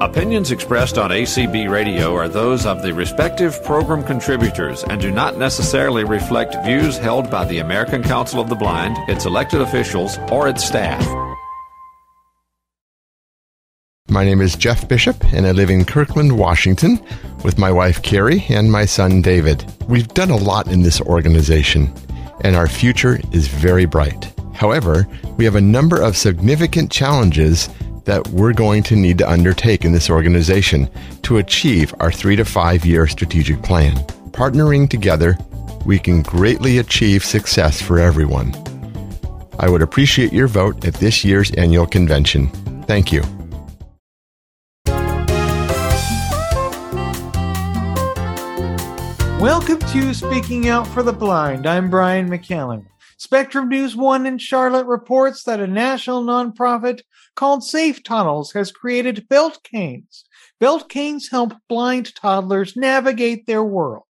Opinions expressed on ACB Radio are those of the respective program contributors and do not necessarily reflect views held by the American Council of the Blind, its elected officials, or its staff. My name is Jeff Bishop, and I live in Kirkland, Washington, with my wife Carrie and my son David. We've done a lot in this organization, and our future is very bright. However, we have a number of significant challenges that we're going to need to undertake in this organization to achieve our 3 to 5 year strategic plan. Partnering together, we can greatly achieve success for everyone. I would appreciate your vote at this year's annual convention. Thank you. Welcome to Speaking Out for the Blind. I'm Brian McCallum. Spectrum News 1 in Charlotte reports that a national nonprofit called Safe Toddles has created belt canes. Belt canes help blind toddlers navigate their world.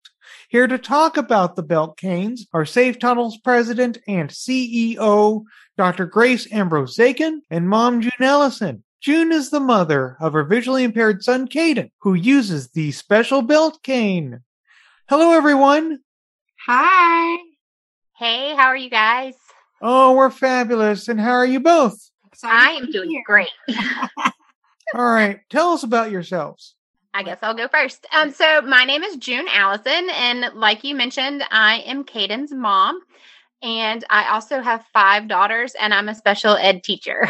Here to talk about the belt canes are Safe Toddles President and CEO Dr. Grace Ambrose-Zaken and mom June Ellison. June is the mother of her visually impaired son Kaden, who uses the special belt cane. Hello, everyone. Hi. Hey, how are you guys? Oh, we're fabulous. And how are you both? I am doing great. All right. Tell us about yourselves. I guess I'll go first. So my name is June Allison, and like you mentioned, I am Kaden's mom, and I also have 5 daughters, and I'm a special ed teacher.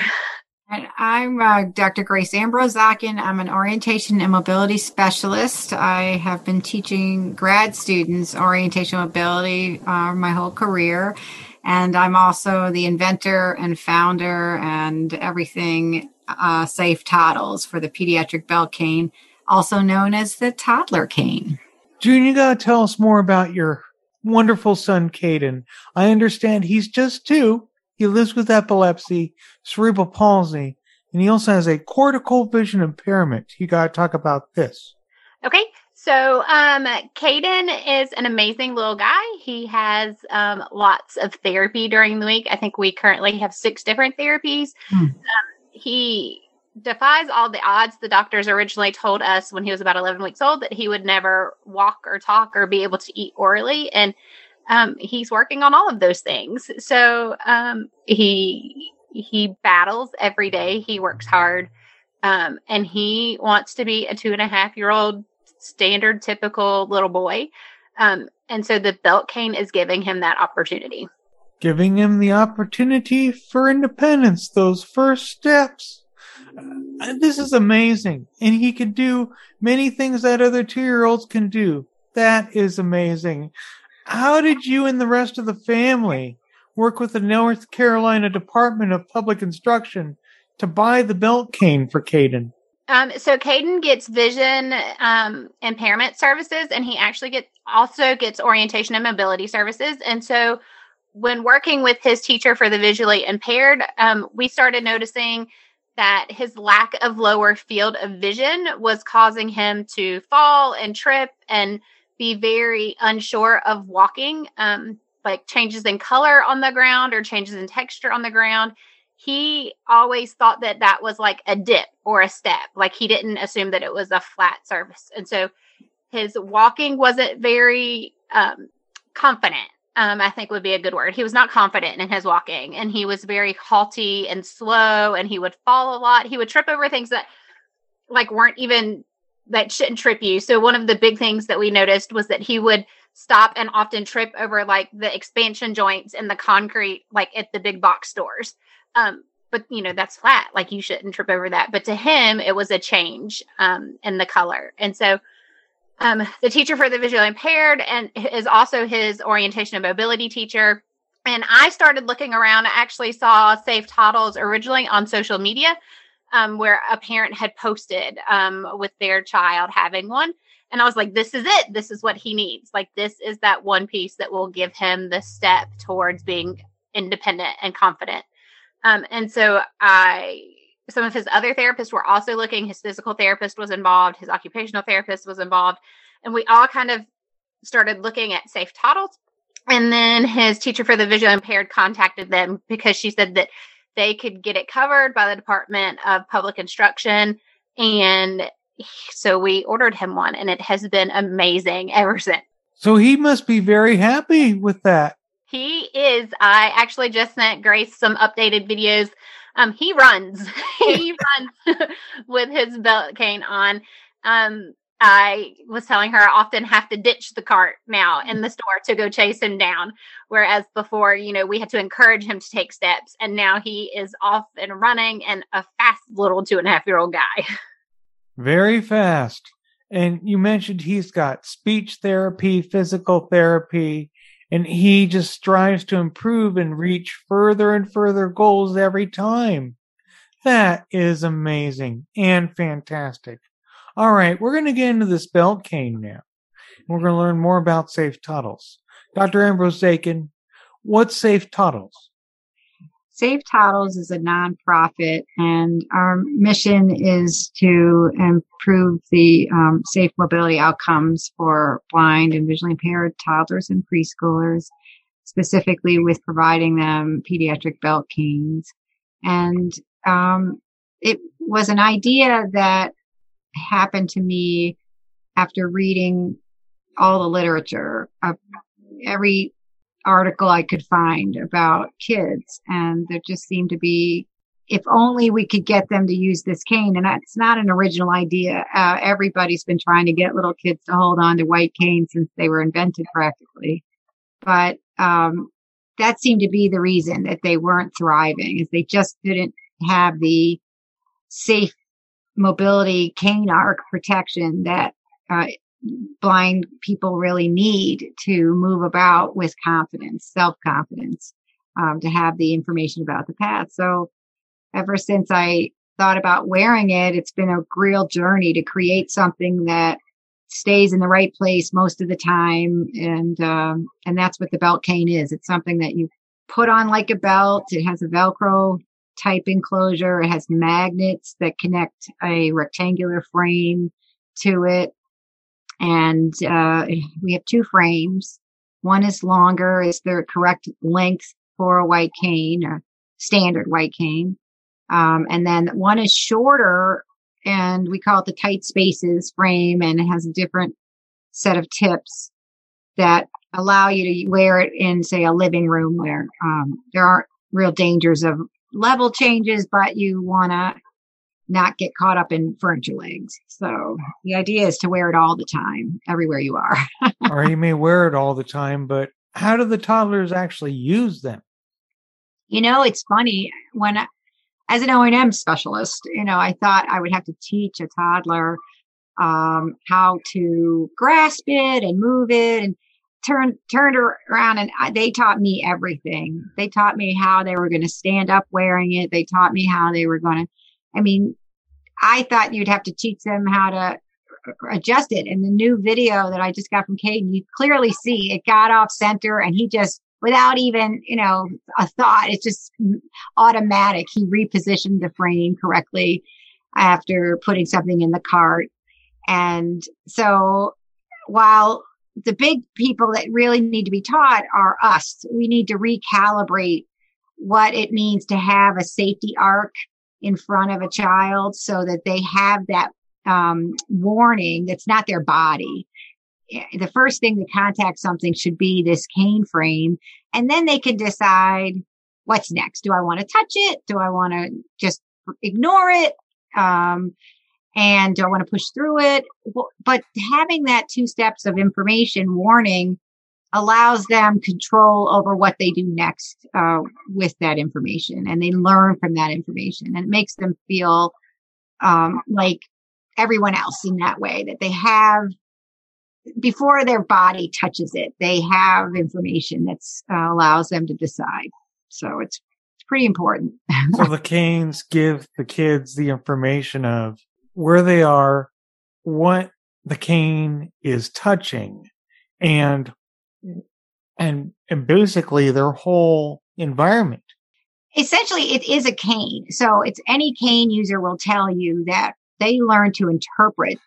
And I'm Dr. Grace Ambrose-Zaken. I'm an orientation and mobility specialist. I have been teaching grad students orientation and mobility my whole career. And I'm also the inventor and founder and everything Safe Toddles for the pediatric belt cane, also known as the toddler cane. June, you got to tell us more about your wonderful son, Kaden. I understand he's just 2. He lives with epilepsy, cerebral palsy, and he also has a cortical vision impairment. You got to talk about this. Okay. So Kaden is an amazing little guy. He has lots of therapy during the week. I think we currently have 6 different therapies. He defies all the odds. The doctors originally told us when he was about 11 weeks old that he would never walk or talk or be able to eat orally. And he's working on all of those things. So he battles every day. He works hard. And he wants to be a 2.5-year-old standard, typical little boy. And so the belt cane is giving him that opportunity. Giving him the opportunity for independence, those first steps. This is amazing. And he can do many things that other 2-year-olds can do. That is amazing. How did you and the rest of the family work with the North Carolina Department of Public Instruction to buy the belt cane for Kaden? So Kaden gets vision impairment services, and he actually also gets orientation and mobility services. And so when working with his teacher for the visually impaired, we started noticing that his lack of lower field of vision was causing him to fall and trip and be very unsure of walking, like changes in color on the ground or changes in texture on the ground. He always thought that that was like a dip or a step. Like he didn't assume that it was a flat surface. And so his walking wasn't very confident, I think would be a good word. He was not confident in his walking, and he was very halty and slow, and he would fall a lot. He would trip over things that like weren't even that shouldn't trip you. So one of the big things that we noticed was that he would stop and often trip over like the expansion joints and the concrete, like at the big box stores. But you know, that's flat, like you shouldn't trip over that. But to him, it was a change in the color. And so the teacher for the visually impaired and is also his orientation and mobility teacher. And I started looking around. I actually saw Safe Toddles originally on social media, where a parent had posted with their child having one. And I was like, this is it. This is what he needs. Like, this is that one piece that will give him the step towards being independent and confident. And so some of his other therapists were also looking. His physical therapist was involved. His occupational therapist was involved. And we all kind of started looking at Safe Toddles. And then his teacher for the visually impaired contacted them because she said that they could get it covered by the Department of Public Instruction And so we ordered him one, and it has been amazing ever since. So he must be very happy with that. He is. I actually just sent Grace some updated videos. He runs. He runs with his belt cane on. I was telling her I often have to ditch the cart now in the store to go chase him down. Whereas before, you know, we had to encourage him to take steps. And now he is off and running and a fast little 2.5-year-old guy. Very fast. And you mentioned he's got speech therapy, physical therapy, and he just strives to improve and reach further and further goals every time. That is amazing and fantastic. All right, we're going to get into this belt cane now. We're going to learn more about Safe Toddles. Dr. Ambrose-Zaken, what's Safe Toddles? Safe Toddles is a nonprofit, and our mission is to improve the safe mobility outcomes for blind and visually impaired toddlers and preschoolers, specifically with providing them pediatric belt canes. And it was an idea that happened to me after reading all the literature, every article I could find about kids, and there just seemed to be, if only we could get them to use this cane. And that's not an original idea. Everybody's been trying to get little kids to hold on to white canes since they were invented practically. But that seemed to be the reason that they weren't thriving, is they just didn't have the safe mobility cane arc protection that blind people really need to move about with confidence, self-confidence, to have the information about the path. So ever since I thought about wearing it, it's been a real journey to create something that stays in the right place most of the time. And that's what the belt cane is. It's something that you put on like a belt. It has a Velcro type enclosure. It has magnets that connect a rectangular frame to it. And we have two frames. One is longer, is the correct length for a white cane, a standard white cane. And then one is shorter, and we call it the tight spaces frame, and it has a different set of tips that allow you to wear it in, say, a living room where there aren't real dangers of level changes, but you want to not get caught up in furniture legs. So the idea is to wear it all the time, everywhere you are. Or you may wear it all the time, but how do the toddlers actually use them? You know, it's funny. When as an O&M specialist, you know, I thought I would have to teach a toddler how to grasp it and move it, and turned around, and they taught me everything. They taught me how they were going to stand up wearing it. They taught me how they were going to, I mean, I thought you'd have to teach them how to adjust it. In the new video that I just got from Kaden, you clearly see it got off center, and he just, without even, you know, a thought, it's just automatic. He repositioned the frame correctly after putting something in the cart. And so while the big people that really need to be taught are us, we need to recalibrate what it means to have a safety arc in front of a child so that they have that warning that's not their body. The first thing to contact something should be this cane frame, and then they can decide what's next. Do I want to touch it? Do I want to just ignore it? And do I want to push through it? But having that two steps of information warning allows them control over what they do next with that information. And they learn from that information. And it makes them feel like everyone else in that way, that they have, before their body touches it, they have information that allows them to decide. So it's pretty important. So the canes give the kids the information of where they are, what the cane is touching, and basically their whole environment. Essentially, it is a cane. So it's any cane user will tell you that they learn to interpret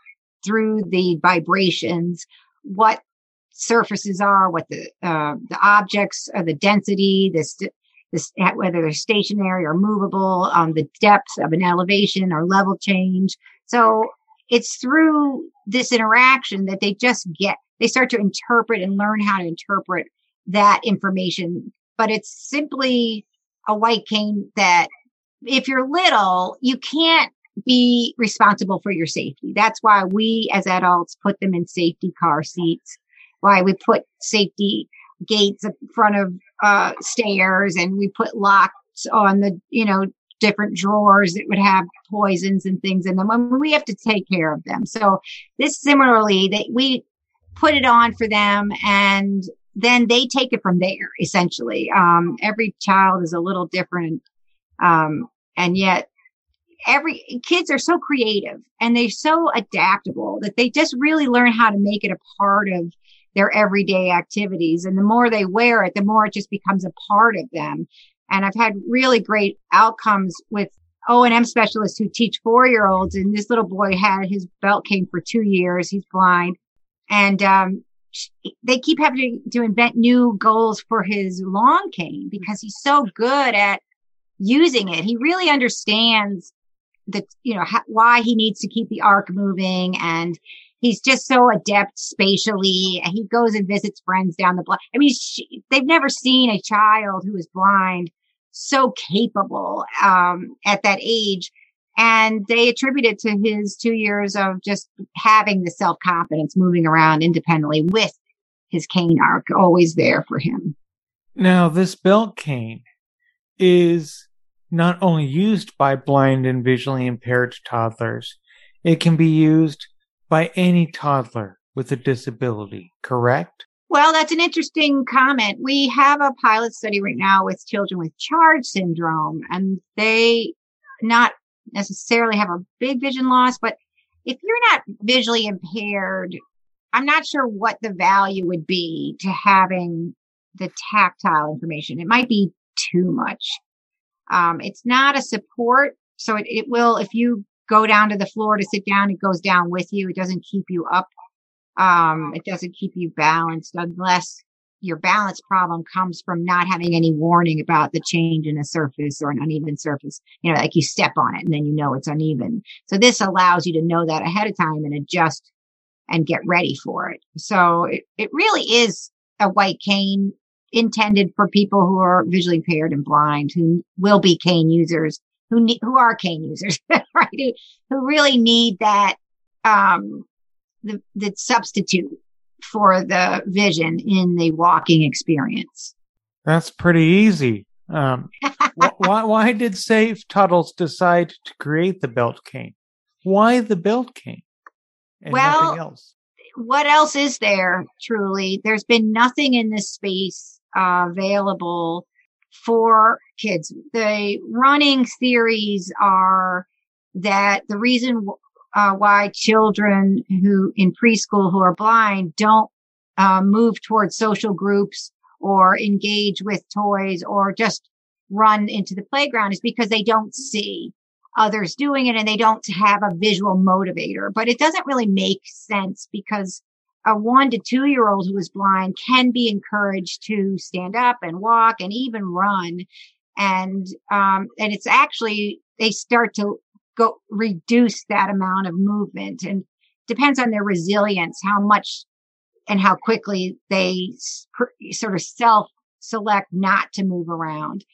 through the vibrations what surfaces are, what the objects, the density, whether they're stationary or movable, the depth of an elevation or level change. So it's through this interaction that they just get, they start to interpret and learn how to interpret that information. But it's simply a white cane that if you're little, you can't be responsible for your safety. That's why we as adults put them in safety car seats, why we put safety gates in front of stairs, and we put locks on the, different drawers that would have poisons and things in them. When we have to take care of them. So this similarly, that we put it on for them, and then they take it from there, essentially. Every child is a little different. And yet kids are so creative and they're so adaptable that they just really learn how to make it a part of their everyday activities. And the more they wear it, the more it just becomes a part of them. And I've had really great outcomes with O&M specialists who teach 4-year-olds. And this little boy had his belt cane for 2 years. He's blind. And they keep having to invent new goals for his long cane because he's so good at using it. He really understands that, why he needs to keep the arc moving. And he's just so adept spatially. He goes and visits friends down the block. I mean, they've never seen a child who is blind so capable at that age. And they attribute it to his 2 years of just having the self-confidence, moving around independently with his cane arc always there for him. Now, this belt cane is not only used by blind and visually impaired toddlers, it can be used by any toddler with a disability, correct? Well, that's an interesting comment. We have a pilot study right now with children with CHARGE syndrome, and they not necessarily have a big vision loss, but if you're not visually impaired, I'm not sure what the value would be to having the tactile information. It might be too much. It's not a support, so it will, if you go down to the floor to sit down, it goes down with you. It doesn't keep you up. It doesn't keep you balanced unless your balance problem comes from not having any warning about the change in a surface or an uneven surface. Like you step on it and then it's uneven. So this allows you to know that ahead of time and adjust and get ready for it. So it really is a white cane intended for people who are visually impaired and blind, who will be cane users, who are cane users, right? Who really need that, the substitute for the vision in the walking experience. That's pretty easy. Why did Safe Toddles decide to create the belt cane? Why the belt cane? And nothing else? What else is there? Truly, there's been nothing in this space available for kids. The running theories are that the reason why children who in preschool who are blind don't move towards social groups or engage with toys or just run into the playground is because they don't see others doing it and they don't have a visual motivator. But it doesn't really make sense because a 1 to 2-year-old who is blind can be encouraged to stand up and walk and even run. And it's actually, they start to go reduce that amount of movement, and depends on their resilience, how much and how quickly they sort of self-select not to move around.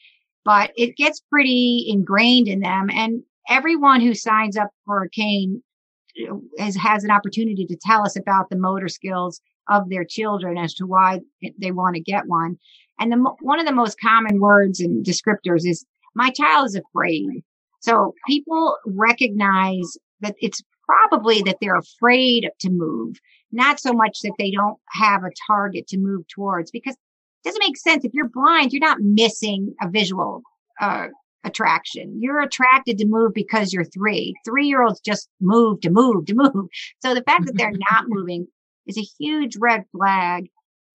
But it gets pretty ingrained in them. And everyone who signs up for a cane has an opportunity to tell us about the motor skills of their children as to why they want to get one. And one of the most common words and descriptors is, my child is afraid. So people recognize that it's probably that they're afraid to move, not so much that they don't have a target to move towards, because it doesn't make sense. If you're blind, you're not missing a visual attraction. You're attracted to move because you're 3. 3-year-olds just move to move to move. So the fact that they're not moving is a huge red flag.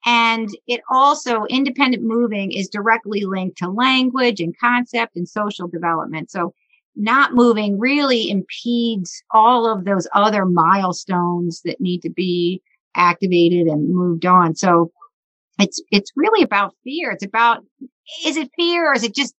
And it also, independent moving is directly linked to language and concept and social development. So not moving really impedes all of those other milestones that need to be activated and moved on. So it's really about fear. It's about Is it fear, or is it just,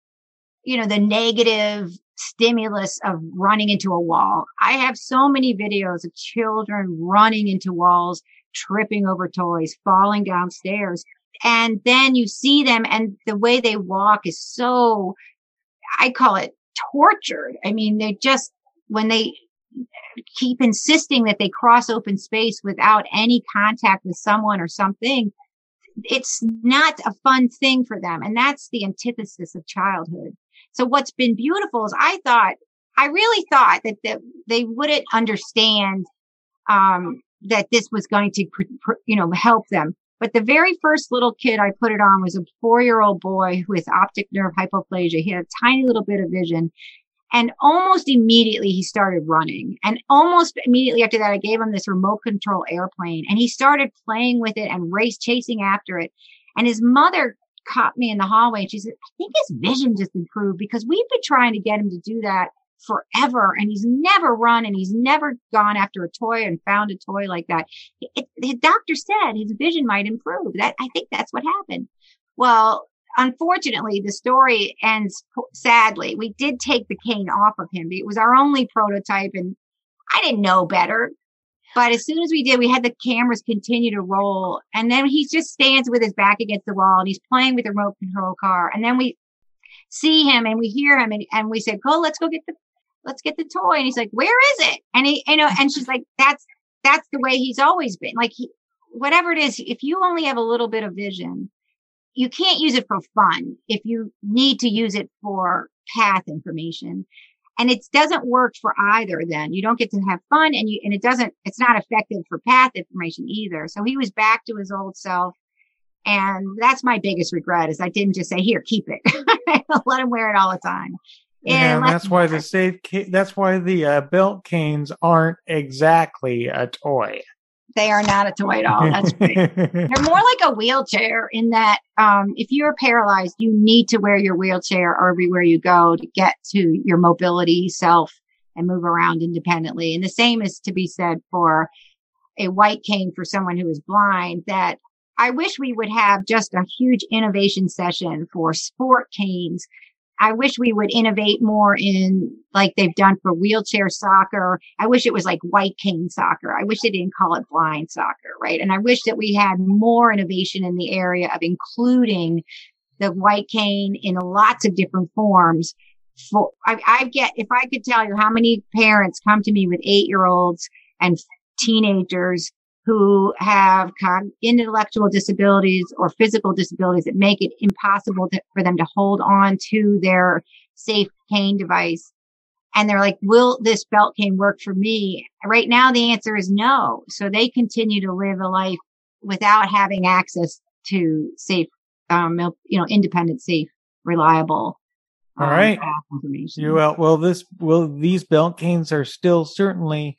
you know, the negative stimulus of running into a wall? I have so many videos of children running into walls, tripping over toys, falling downstairs. And then you see them, and the way they walk is so, I call it tortured. I mean, they just, when they keep insisting that they cross open space without any contact with someone or something, it's not a fun thing for them. And that's the antithesis of childhood. So what's been beautiful is I really thought that they wouldn't understand that this was going to, you know, help them. But the very first little kid I put it on was a 4-year-old boy with optic nerve hypoplasia. He had a tiny little bit of vision, and almost immediately he started running. And almost immediately after that, I gave him this remote control airplane, and he started playing with it and chasing after it. And his mother caught me in the hallway, and she said, I think his vision just improved, because we've been trying to get him to do that forever, and he's never run, and he's never gone after a toy and found a toy like that. The doctor said his vision might improve. That, I think that's what happened. Well, unfortunately, the story ends sadly. We did take the cane off of him. It was our only prototype, and I didn't know better. But as soon as we did, we had the cameras continue to roll. And then he just stands with his back against the wall, and he's playing with the remote control car. And then we see him, and we hear him, and we said, Cole, let's get the toy. And he's like, where is it? And he, you know, and she's like, that's the way he's always been. Like, whatever it is, if you only have a little bit of vision, you can't use it for fun. If you need to use it for path information. And it doesn't work for either then. You don't get to have fun, and it's not effective for path information either. So he was back to his old self. And that's my biggest regret, is I didn't just say, here, keep it. Let him wear it all the time. Yeah, and that's why the belt canes aren't exactly a toy. They are not a toy at all. That's great. They're more like a wheelchair, in that if you're paralyzed, you need to wear your wheelchair everywhere you go to get to your mobility self and move around independently. And the same is to be said for a white cane for someone who is blind. That I wish we would have just a huge innovation session for sport canes. I wish we would innovate more in, like they've done for wheelchair soccer. I wish it was like white cane soccer. I wish they didn't call it blind soccer, right? And I wish that we had more innovation in the area of including the white cane in lots of different forms. If I could tell you how many parents come to me with 8-year-olds and teenagers who have intellectual disabilities or physical disabilities that make it impossible for them to hold on to their safe cane device. And they're like, will this belt cane work for me? Right now, the answer is no. So they continue to live a life without having access to safe, independent, safe, reliable. All right. Information. These belt canes are still certainly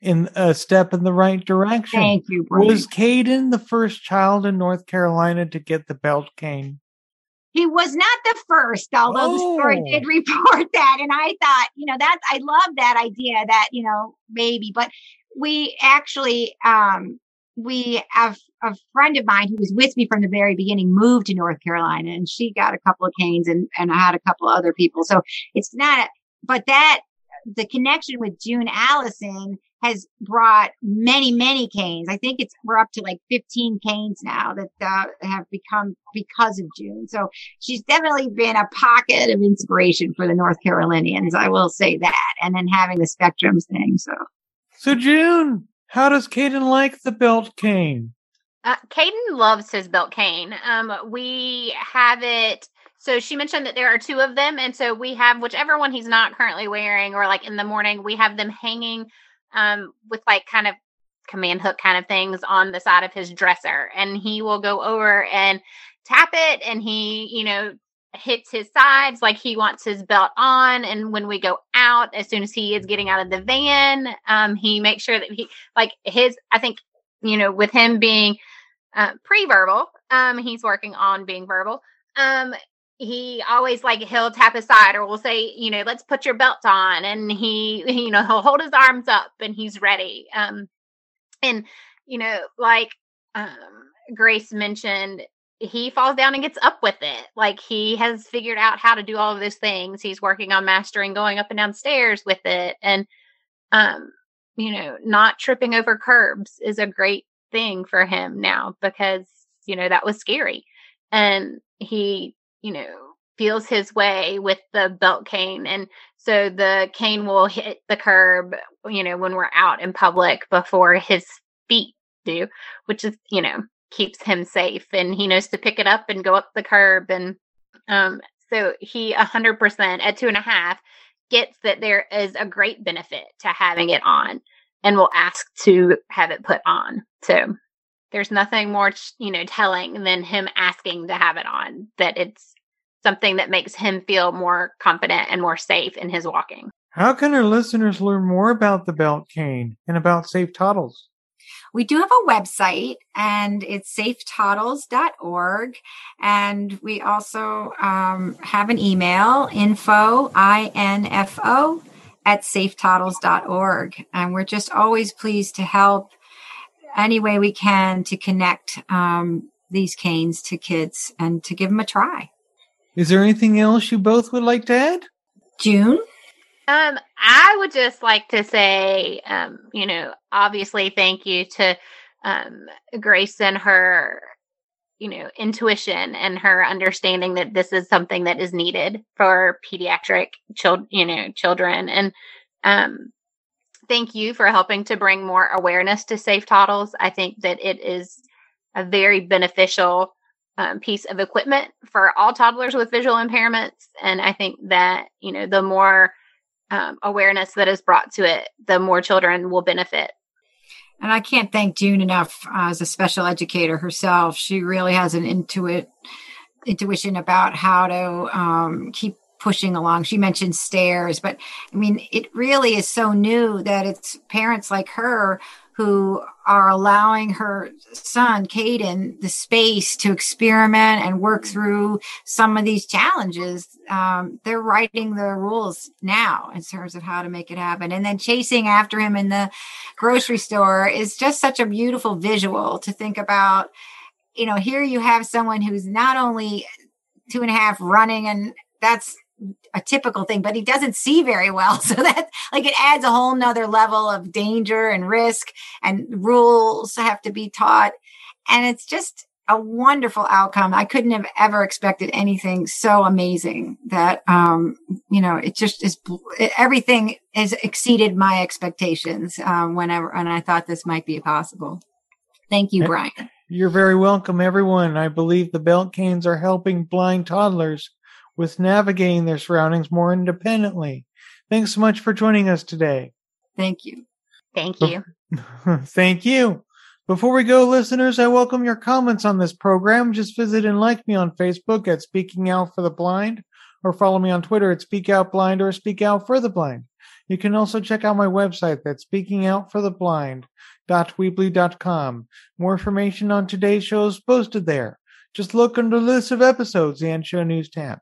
in a step in the right direction. Thank you, Brian. Was Kaden the first child in North Carolina to get the belt cane? He was not the first, although the story did report that. And I thought, I love that idea that, maybe. But we actually, we have a friend of mine who was with me from the very beginning moved to North Carolina, and she got a couple of canes, and I had a couple of other people. So it's not, but that the connection with June Ellison has brought many, many canes. I think we're up to like 15 canes now that have become because of June. So she's definitely been a pocket of inspiration for the North Carolinians. I will say that. And then having the spectrum thing. So June, how does Kaden like the belt cane? Kaden loves his belt cane. We have it. So she mentioned that there are 2 of them. And so we have whichever one he's not currently wearing, or like in the morning, we have them hanging with like kind of command hook kind of things on the side of his dresser, and he will go over and tap it, and he, hits his sides like he wants his belt on. And when we go out, as soon as he is getting out of the van, he makes sure that with him being pre-verbal, he's working on being verbal. He always he'll tap his side, or we'll say, let's put your belt on. And he he'll hold his arms up and he's ready. Grace mentioned, he falls down and gets up with it. Like, he has figured out how to do all of those things. He's working on mastering going up and down stairs with it. And, you know, not tripping over curbs is a great thing for him now, because, you know, that was scary. And he, you know, feels his way with the belt cane. And so the cane will hit the curb, you know, when we're out in public before his feet do, which is, you know, keeps him safe, and he knows to pick it up and go up the curb. And so he 100% at 2.5 gets that there is a great benefit to having it on, and will ask to have it put on. So there's nothing more, you know, telling than him asking to have it on, that it's something that makes him feel more confident and more safe in his walking. How can our listeners learn more about the belt cane and about Safe Toddles? We do have a website, and it's safetoddles.org. And we also have an email, info@safetoddles.org. And we're just always pleased to help any way we can to connect these canes to kids and to give them a try. Is there anything else you both would like to add? June? I would just like to say, you know, obviously thank you to Grace and her, you know, intuition and her understanding that this is something that is needed for pediatric children. And thank you for helping to bring more awareness to Safe Toddles. I think that it is a very beneficial piece of equipment for all toddlers with visual impairments. And I think that, you know, the more awareness that is brought to it, the more children will benefit. And I can't thank June enough as a special educator herself. She really has an intuition about how to keep pushing along. She mentioned stairs, but I mean, it really is so new that it's parents like her who are allowing her son, Kaden, the space to experiment and work through some of these challenges. They're writing the rules now in terms of how to make it happen. And then chasing after him in the grocery store is just such a beautiful visual to think about. You know, here you have someone who's not only 2.5 running, and that's a typical thing, but he doesn't see very well. So that, like, it adds a whole nother level of danger and risk, and rules have to be taught. And it's just a wonderful outcome. I couldn't have ever expected anything so amazing that, you know, it just is, everything has exceeded my expectations whenever, and I thought this might be possible. Thank you, Brian. You're very welcome, everyone. I believe the belt canes are helping blind toddlers with navigating their surroundings more independently. Thanks so much for joining us today. Thank you. Thank you. Thank you. Before we go, listeners, I welcome your comments on this program. Just visit and like me on Facebook at Speaking Out for the Blind, or follow me on Twitter at Speak Out Blind or Speak Out for the Blind. You can also check out my website, that's speakingoutfortheblind.weebly.com. More information on today's show is posted there. Just look under the list of episodes and show news tab.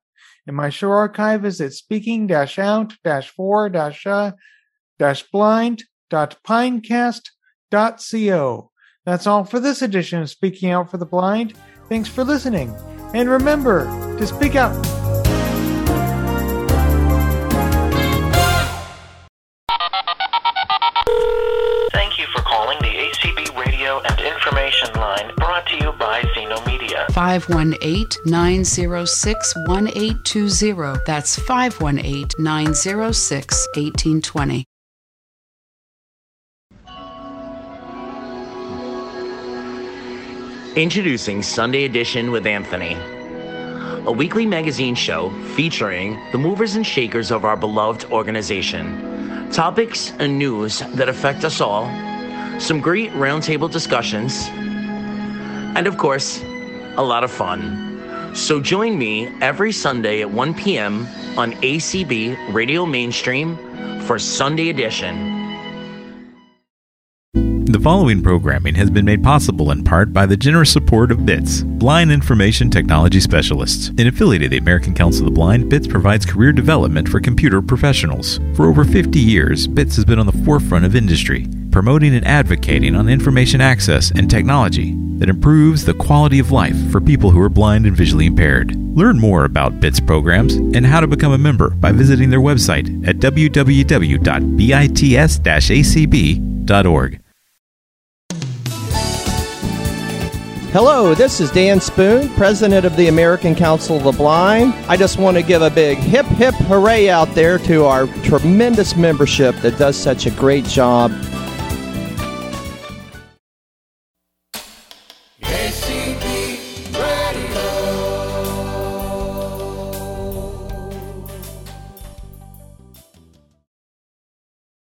And my show archive is at speaking-out-for-blind.pinecast.co. That's all for this edition of Speaking Out for the Blind. Thanks for listening. And remember to speak out. Thank you for calling the ACB Radio and Information Line, brought to you by Xeno Media. 518-906-1820. That's 518-906-1820. Introducing Sunday Edition with Anthony, a weekly magazine show featuring the movers and shakers of our beloved organization, topics and news that affect us all, some great roundtable discussions, and of course, a lot of fun. So join me every Sunday at 1 p.m. on ACB Radio Mainstream for Sunday Edition. The following programming has been made possible in part by the generous support of BITS, Blind Information Technology Specialists. An affiliate of the American Council of the Blind, BITS provides career development for computer professionals. For over 50 years, BITS has been on the forefront of industry, promoting and advocating on information access and technology that improves the quality of life for people who are blind and visually impaired. Learn more about BITS programs and how to become a member by visiting their website at www.bits-acb.org. Hello, this is Dan Spoon, President of the American Council of the Blind. I just want to give a big hip, hip hooray out there to our tremendous membership that does such a great job